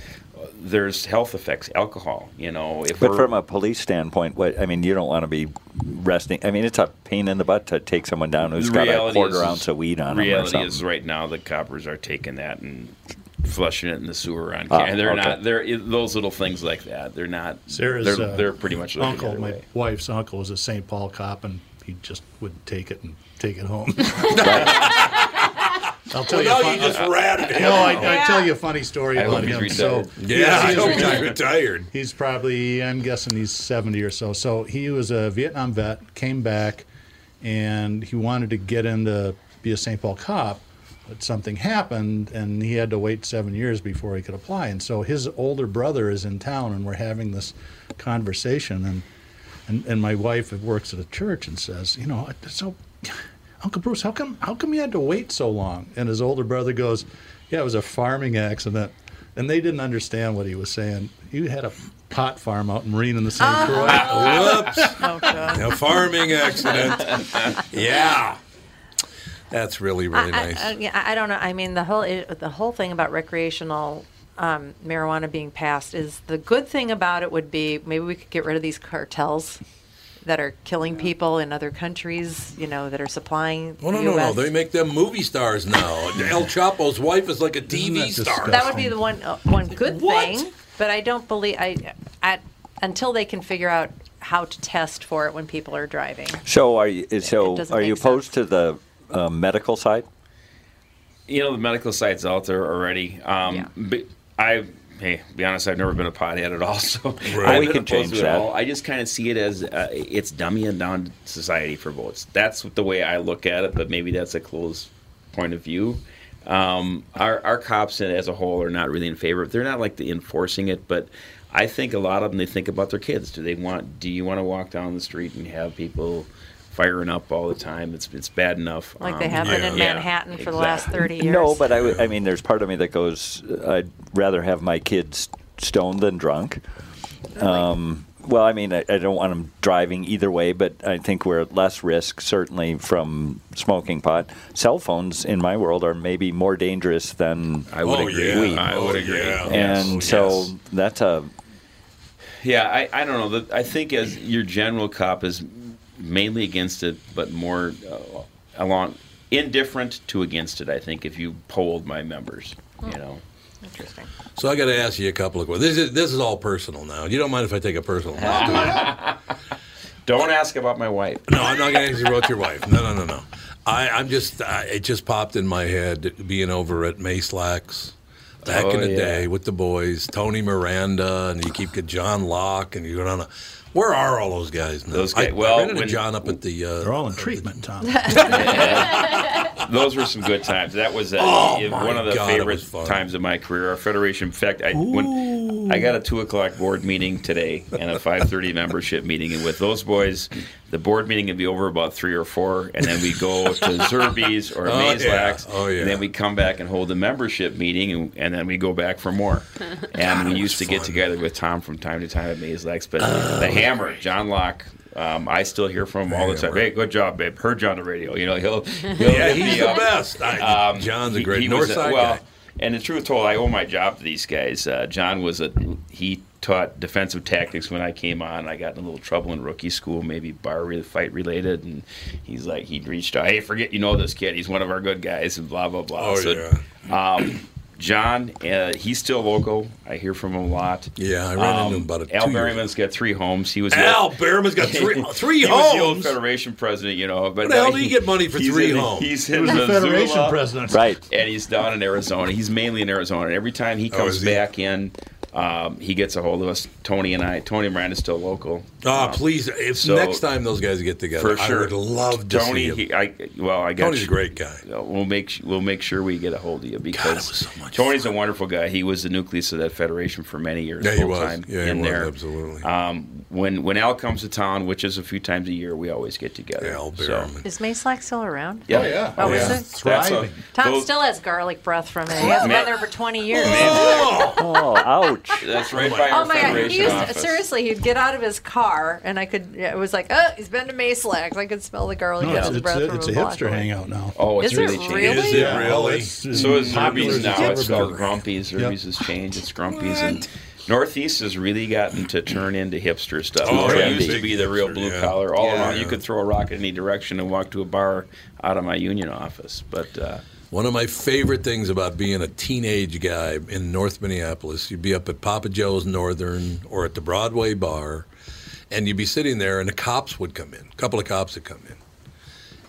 There's health effects, alcohol, you know. If but from a police standpoint, what I mean, you don't want to be resting. I mean, it's a pain in the butt to take someone down who's got a quarter is, ounce of weed on them or something. The reality is right now the coppers are taking that and flushing it in the sewer on camera. Oh, they're okay. not, they're, those little things like that, they're not, Sarah's, they're, uh, they're pretty much looking uncle, my way. Wife's uncle was a Saint Paul cop, and he just would take it and take it home. I'll tell well, you, now you just uh, ratted him. No, I, yeah. I tell you a funny story I about him. He's so yeah, he's, he's retired. retired. He's probably, I'm guessing, he's seventy or so. So he was a Vietnam vet, came back, and he wanted to get in to be a Saint Paul cop, but something happened, and he had to wait seven years before he could apply. And so his older brother is in town, and we're having this conversation, and and, and my wife works at a church and says, you know, so. Uncle Bruce, how come how come you had to wait so long? And his older brother goes, yeah, it was a farming accident. And they didn't understand what he was saying. You had a pot farm out in Marine in the Saint Croix. Oh. Whoops. Oh, God. A farming accident. Yeah. That's really, really I, nice. I, yeah, I don't know. I mean, the whole the whole thing about recreational um, marijuana being passed is the good thing about it would be maybe we could get rid of these cartels that are killing people in other countries, you know, that are supplying oh, no, the U S. No, no, no. They make them movie stars now. El Chapo's wife is like a T V star. That would be the one uh, one good what? thing. But I don't believe... I, I until they can figure out how to test for it when people are driving. So are you, so are you opposed sense. to the uh, medical side? You know, the medical side's out there already. Um, yeah. But I... Hey, to be honest, I've never been a pothead at all, so right. we can change that. All. I just kind of see it as uh, it's dumbing down society for votes. That's the way I look at it, but maybe that's a closed point of view. Um, our, our cops as a whole are not really in favor. They're not like the enforcing it, but I think a lot of them, they think about their kids. Do they want? Do you want to walk down the street and have people firing up all the time? It's it's bad enough. Like um, they have been yeah. in Manhattan yeah, for exactly. the last thirty years. No, but I, w- I mean, there's part of me that goes, I'd rather have my kids stoned than drunk. Um, well, I mean, I, I don't want them driving either way, but I think we're at less risk, certainly, from smoking pot. Cell phones, in my world, are maybe more dangerous than I would oh, agree. Yeah, we. I would agree. Yeah. And yes. so yes. that's a... Yeah, I, I don't know. I think as your general cop is... mainly against it, but more uh, along indifferent to against it, I think, if you polled my members, oh. you know. Interesting. So I got to ask you a couple of questions. This is, this is all personal now. You don't mind if I take a personal call? Don't ask about my wife. No, I'm not going to ask you about your wife. No, no, no, no. I, I'm just, I, it just popped in my head being over at Mayslack's. Back oh, in the yeah. day with the boys, Tony Miranda, and you keep getting John Locke, and you go down a... Where are all those guys now? Those guys, I, well, I ran into John up at the... Uh, they're all in treatment, Tom. Those were some good times. That was uh, oh one of the God, favorite times of my career. Our federation... In fact, I, when, I got a two o'clock board meeting today and a five thirty membership meeting. And with those boys, the board meeting would be over about three or four, and then we go to Zerbe's or oh, Mayslack's, yeah. Oh, yeah. and then we come back and hold the membership meeting, and, and then we go back for more. And God, we used to fun. get together with Tom from time to time at Mayslack's, but uh, the Hammer, John Locke. Um, I still hear from him all the time. Hey, good job, babe. Heard you on the radio. You know, he'll. he'll yeah, he's the up. best. I, um, John's a great he, he North Side a, well, guy. And the truth told, I owe my job to these guys. Uh, John was a he taught defensive tactics when I came on. I got in a little trouble in rookie school, maybe bar re- fight related, and he's like he reached out. Hey, forget you know this kid. He's one of our good guys, and blah blah blah. Oh so, yeah. Um, John, uh, he's still local. I hear from him a lot. Yeah, I ran um, into him about it. Al Berryman's got three homes. He was Al Berryman's got three three he homes. He was the old Federation president, you know. But what the hell he, do you get money for three in, homes? He's in he was the Federation Zula, president, right? And he's down in Arizona. He's mainly in Arizona. And every time he comes oh, back he? in. Um, he gets a hold of us. Tony and I, Tony Ryan is still local. Ah, oh, um, please! If so, next time those guys get together, for sure. I would love to Tony, see him. He, I, well, I got Tony's you. a great guy. We'll make we'll make sure we get a hold of you because God, it was so much Tony's fun. a wonderful guy. He was the nucleus of that federation for many years. Yeah, he was. Time yeah, he in was, there. Absolutely. Um, when when Al comes to town, which is a few times a year, we always get together. Yeah, Al Berryman. So. Is Mayslack still around? Yeah, oh, yeah. Oh, yeah. Is it? Tom those, still has garlic breath from it. He hasn't been there for twenty years. Oh, oh ouch. That's right by our federation office. Oh, my God. Seriously, he'd get out of his car, and I could, it was like, oh, he's been to Mayslack's. I could smell the garlic in his breath. It's a hipster hangout now. Oh, it's really changed. Is it really? So is Ruby's now. It's called Grumpy's. Ruby's has changed. It's Grumpy's. And Northeast has really gotten to turn into hipster stuff. Oh, it used to be the real blue collar. All around, you could throw a rock in any direction and walk to a bar out of my union office. But, uh, one of my favorite things about being a teenage guy in North Minneapolis, you'd be up at Papa Joe's Northern or at the Broadway Bar, and you'd be sitting there, and the cops would come in. A couple of cops would come in.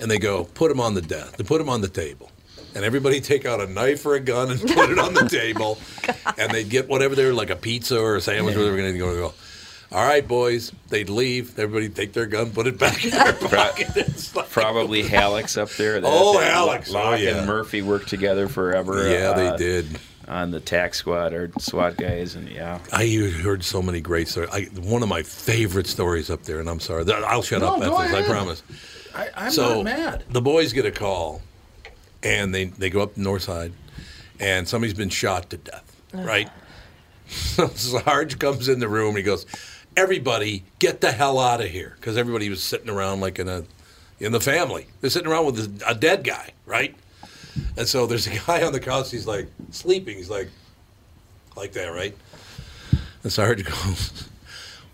And they go, put him on the desk. They put him on the table. And everybody take out a knife or a gun and put it on the table. And they'd get whatever they were, like a pizza or a sandwich yeah. or whatever, and they'd go, all right, boys. They'd leave. Everybody take their gun, put it back in their pocket. Like, probably Alex up there. That, oh, that Alex. Locke oh, yeah. and Murphy worked together forever. Yeah, uh, they did. On the tax squad or SWAT guys, and yeah. I heard so many great stories. I, one of my favorite stories up there, and I'm sorry. I'll shut no, up after this, ahead. I promise. I, I'm so not mad. The boys get a call, and they, they go up the north side, and somebody's been shot to death, uh. right? So Sarge comes in the room, and he goes, everybody, get the hell out of here. Because everybody was sitting around like in a, in the family. They're sitting around with a, a dead guy, right? And so there's a guy on the couch. He's like sleeping. He's like, like that, right? And Sarge goes,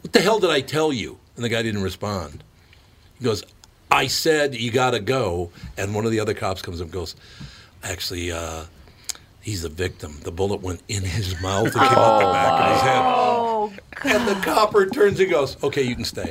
what the hell did I tell you? And the guy didn't respond. He goes, I said you got to go. And one of the other cops comes up and goes, actually, uh, he's the victim. The bullet went in his mouth. It came oh, out the back wow. of his head. Oh, God. And the cop returns and goes, okay, you can stay.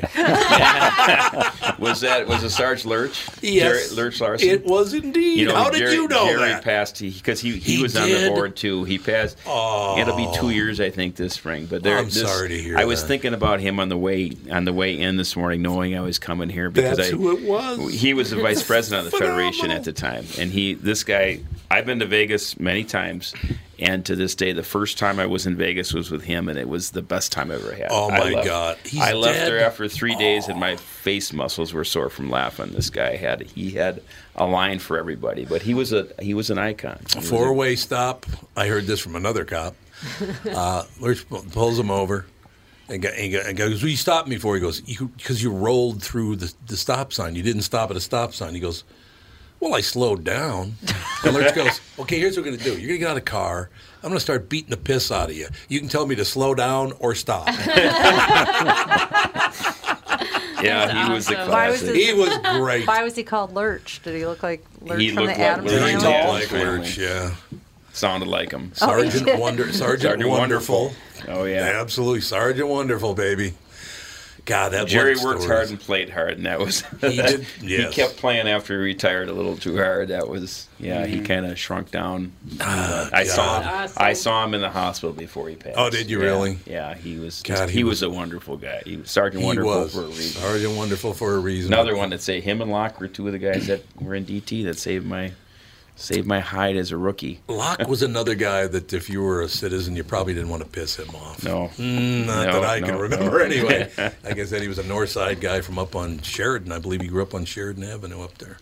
was that was it Sarge Lurch? Yes. Jerry Lurch Larson? It was indeed. You know, how did Jerry, you know Jerry that? Jerry passed, because he, he, he was did? on the board, too. He passed. Oh. It'll be two years, I think, this spring. But there, I'm this, sorry to hear I was that. thinking about him on the way on the way in this morning, knowing I was coming here. because That's I, who it was. He was the vice president of the Phenomenal. Federation at the time. And he, this guy, I've been to Vegas many times. And to this day, the first time I was in Vegas was with him, and it was the best time I ever had. Oh, my I left, God. He's I left dead. there after three days, oh. and my face muscles were sore from laughing. This guy had he had a line for everybody, but he was a he was an icon. He a four-way a, stop. I heard this from another cop. Uh, Lurch pulls him over and, got, and, got, and goes, will you stop me for? He goes, because you, you rolled through the, the stop sign. You didn't stop at a stop sign. He goes, well, I slowed down. And Lurch goes, okay, here's what we're going to do. You're going to get out of the car. I'm going to start beating the piss out of you. You can tell me to slow down or stop. Yeah, awesome. he was a classic. Was his, he was great. Why was he called Lurch? Did he look like Lurch he from the Addams Family? He looked like Lurch, yeah. Sounded like him. Sergeant, oh, Wonder, Sergeant, Sergeant Wonderful. Wonderful. Oh, yeah. Absolutely. Sergeant Wonderful, baby. God, that Jerry worked hard and played hard, and that was he, did, yes. he kept playing after he retired a little too hard. That was yeah, mm-hmm. he kind of shrunk down. Uh, I God. saw him, awesome. I saw him in the hospital before he passed. Oh, did you yeah. really? Yeah, he was. God, he, he was, was a wonderful guy. He was Sergeant he Wonderful was. for a reason. Sergeant Wonderful for a reason. Another one that say him and Locke were two of the guys that were in D T that saved my. Saved my hide as a rookie. Locke was another guy that if you were a citizen, you probably didn't want to piss him off. No. Mm, not no, that I no, can remember no. anyway. Like I said, he was a north side guy from up on Sheridan. I believe he grew up on Sheridan Avenue up there.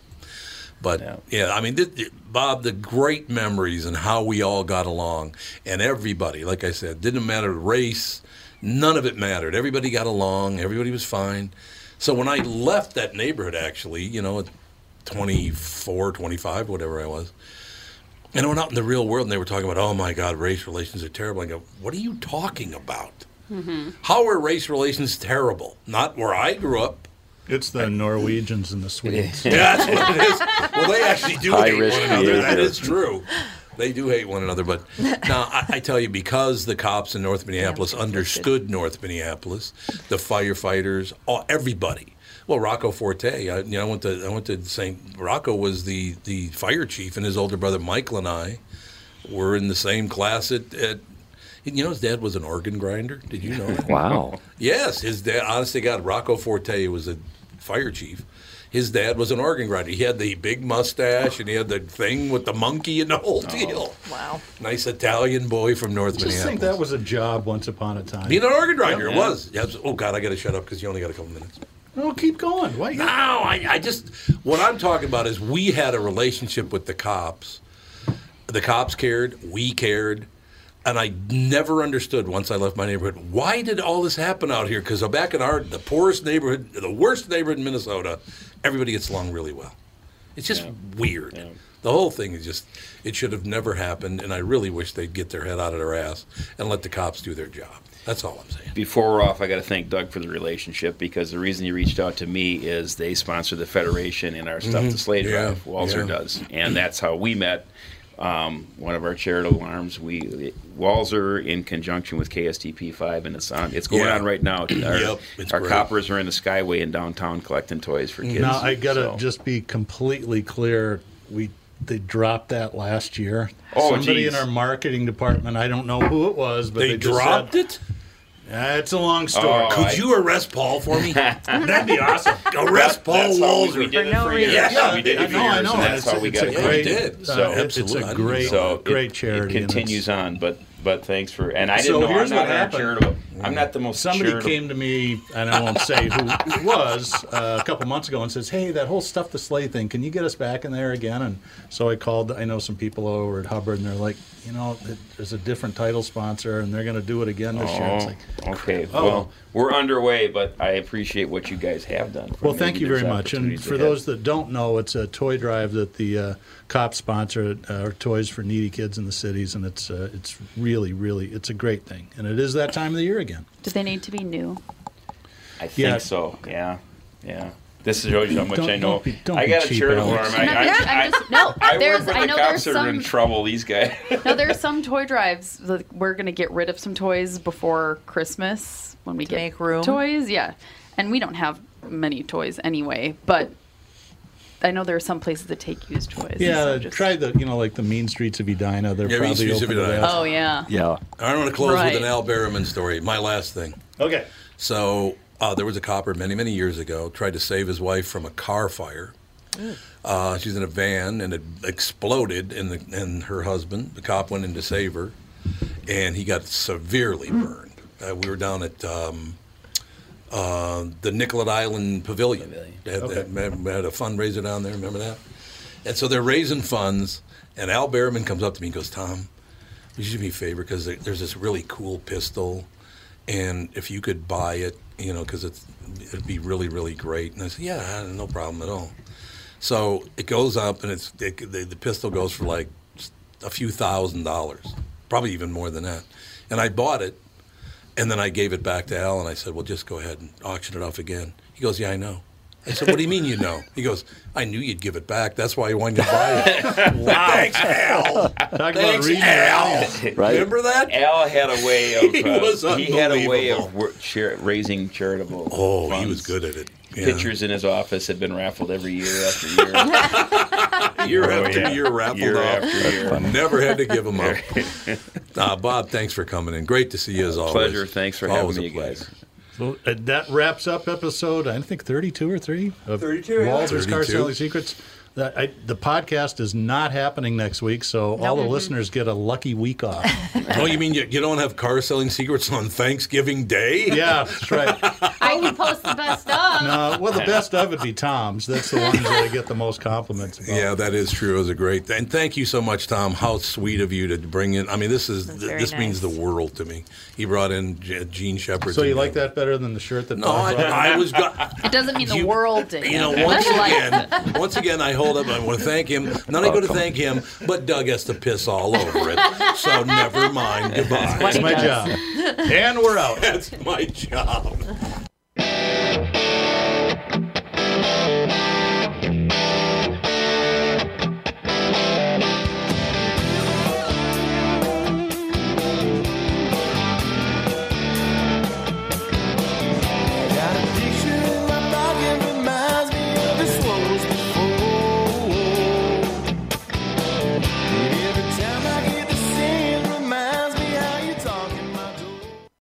But, yeah, yeah I mean, th- th- Bob, the great memories and how we all got along. And everybody, like I said, didn't matter race. None of it mattered. Everybody got along. Everybody was fine. So when I left that neighborhood, actually, you know, twenty-four, twenty-five, whatever I was. And I went out in the real world, and they were talking about, oh, my God, race relations are terrible. I go, what are you talking about? Mm-hmm. How are race relations terrible? Not where I grew up. It's the I, Norwegians and the Swedes. Yeah, that's what it is. Well, they actually do hate one another. That is true. They do hate one another. But now, I, I tell you, because the cops in North Minneapolis yeah, understood North Minneapolis, the firefighters, all, everybody. Well, Rocco Forte. I, you know, I went to I went to Saint Rocco was the, the fire chief, and his older brother Michael and I were in the same class at, at You know, his dad was an organ grinder. Did you know that? Wow. Yes, his dad, honest to God, Rocco Forte was a fire chief. His dad was an organ grinder. He had the big mustache, and he had the thing with the monkey and the whole deal. Oh, wow. Nice Italian boy from North Minneapolis. I just think that was a job once upon a time. Being an organ grinder, yep, it was. Yeah, oh, God, I got to shut up because you only got a couple minutes. No, keep going. Wait. No, I, I just, what I'm talking about is we had a relationship with the cops. The cops cared. We cared. And I never understood once I left my neighborhood, why did all this happen out here? Because back in our, the poorest neighborhood, the worst neighborhood in Minnesota, everybody gets along really well. It's just yeah. weird. Yeah. The whole thing is just, it should have never happened, and I really wish they'd get their head out of their ass and let the cops do their job. That's all I'm saying. Before we're off, I got to thank Doug for the relationship, because the reason he reached out to me is they sponsor the Federation and our stuff to Slade Drive, Walser does, and that's how we met. Um, one of our charitable arms, we Walser in conjunction with K S T P five, and it's on. It's going yeah. on right now. Our, yep, our coppers are in the Skyway in downtown collecting toys for kids. Now I gotta so. just be completely clear. We they dropped that last year. Oh, somebody geez. in our marketing department, I don't know who it was, but they, they dropped just said, it. It's a long story. Oh, Could I... you arrest Paul for me? That'd be awesome. Arrest that, Paul Walser. We did for no reason. Yeah, yeah, we did it for no, years, I know. And that's it's, how we got it. Great, yeah, did. So, uh, absolutely. It's a great, so great it, charity. It continues on, but but thanks for, and I didn't so know here's I'm what not charitable. I'm not the most Somebody charitable. came to me, and I won't say who it was, uh, a couple months ago and says, hey, that whole Stuff the Sleigh thing, can you get us back in there again? And so I called, I know some people over at Hubbard, and they're like, you know, there's a different title sponsor, and they're going to do it again this oh, year. It's like, okay, oh. well, we're underway, but I appreciate what you guys have done. Well, thank you very much. And for those that don't know, it's a toy drive that the uh, cops sponsor, uh, toys for needy kids in the cities, and it's uh, it's really, really, it's a great thing. And it is that time of the year again. Do they need to be new? I think yeah. so. Yeah, yeah. This is shows you how much don't, I know. Don't be, don't I got a charitable arm. I, I, I, I, no, I there's. I know the cops there's are some in trouble. These guys. No, there's some toy drives. That we're gonna get rid of some toys before Christmas when we to get make room. toys. Yeah, and we don't have many toys anyway, but. I know there are some places that take used toys. Yeah, so just... try the, you know, like the mean streets of Edina. They're yeah, probably mean open to that. Oh, yeah. Yeah. I want to close right. with an Al Berryman story, my last thing. Okay. So uh, there was a copper many, many years ago, tried to save his wife from a car fire. Mm. Uh, she's in a van, and it exploded, and, the, and her husband, the cop, went in to save her, and he got severely mm. burned. Uh, we were down at... Um, Uh, the Nicollet Island Pavilion. Pavilion. They had, okay. they had a fundraiser down there, remember that? And so they're raising funds, and Al Berryman comes up to me and goes, Tom, would you do me a favor, because there's this really cool pistol, and if you could buy it, you know, because it'd be really, really great. And I said, yeah, no problem at all. So it goes up, and it's it, the, the pistol goes for like a few thousand dollars, probably even more than that. And I bought it. And then I gave it back to Al, and I said, well, just go ahead and auction it off again. He goes, yeah, I know. I said, what do you mean you know? He goes, I knew you'd give it back. That's why I wanted to buy it. Wow. Thanks, Al. Talk Thanks, about Al. Al. Right? Remember that? Al had a way of he, uh, was he had a way of wor- char- raising charitable Oh, funds. He was good at it. Yeah. Pictures in his office had been raffled every year after year. year oh, after yeah. year raffled year off. After year. Never had to give them up. Uh, Bob, thanks for coming in. Great to see you as always. Pleasure. Thanks for always having me, guys. So uh, that wraps up episode, I think, thirty-two or thirty of thirty-two, Walser's yeah. Car Selling Secrets. The, I, the podcast is not happening next week, so no, all the mm-hmm. listeners get a lucky week off. Oh, you mean you, you don't have Car Selling Secrets on Thanksgiving Day? Yeah, that's right. I can post the best of. No, well, the best of would be Tom's. That's the ones that I get the most compliments about. Yeah, that is true. It was a great thing. And thank you so much, Tom. How sweet of you to bring in. I mean, this is th- this nice. means the world to me. He brought in Je- Gene Shepherd. So you like that better than the shirt that no, Tom brought? No, I, I was... Go- it doesn't mean you, the world to you. You know, once again, once again, I hope... Hold up! I want to thank him. Not I go to thank him, but Doug has to piss all over it. So never mind. Goodbye. That's my job. And we're out. That's my job.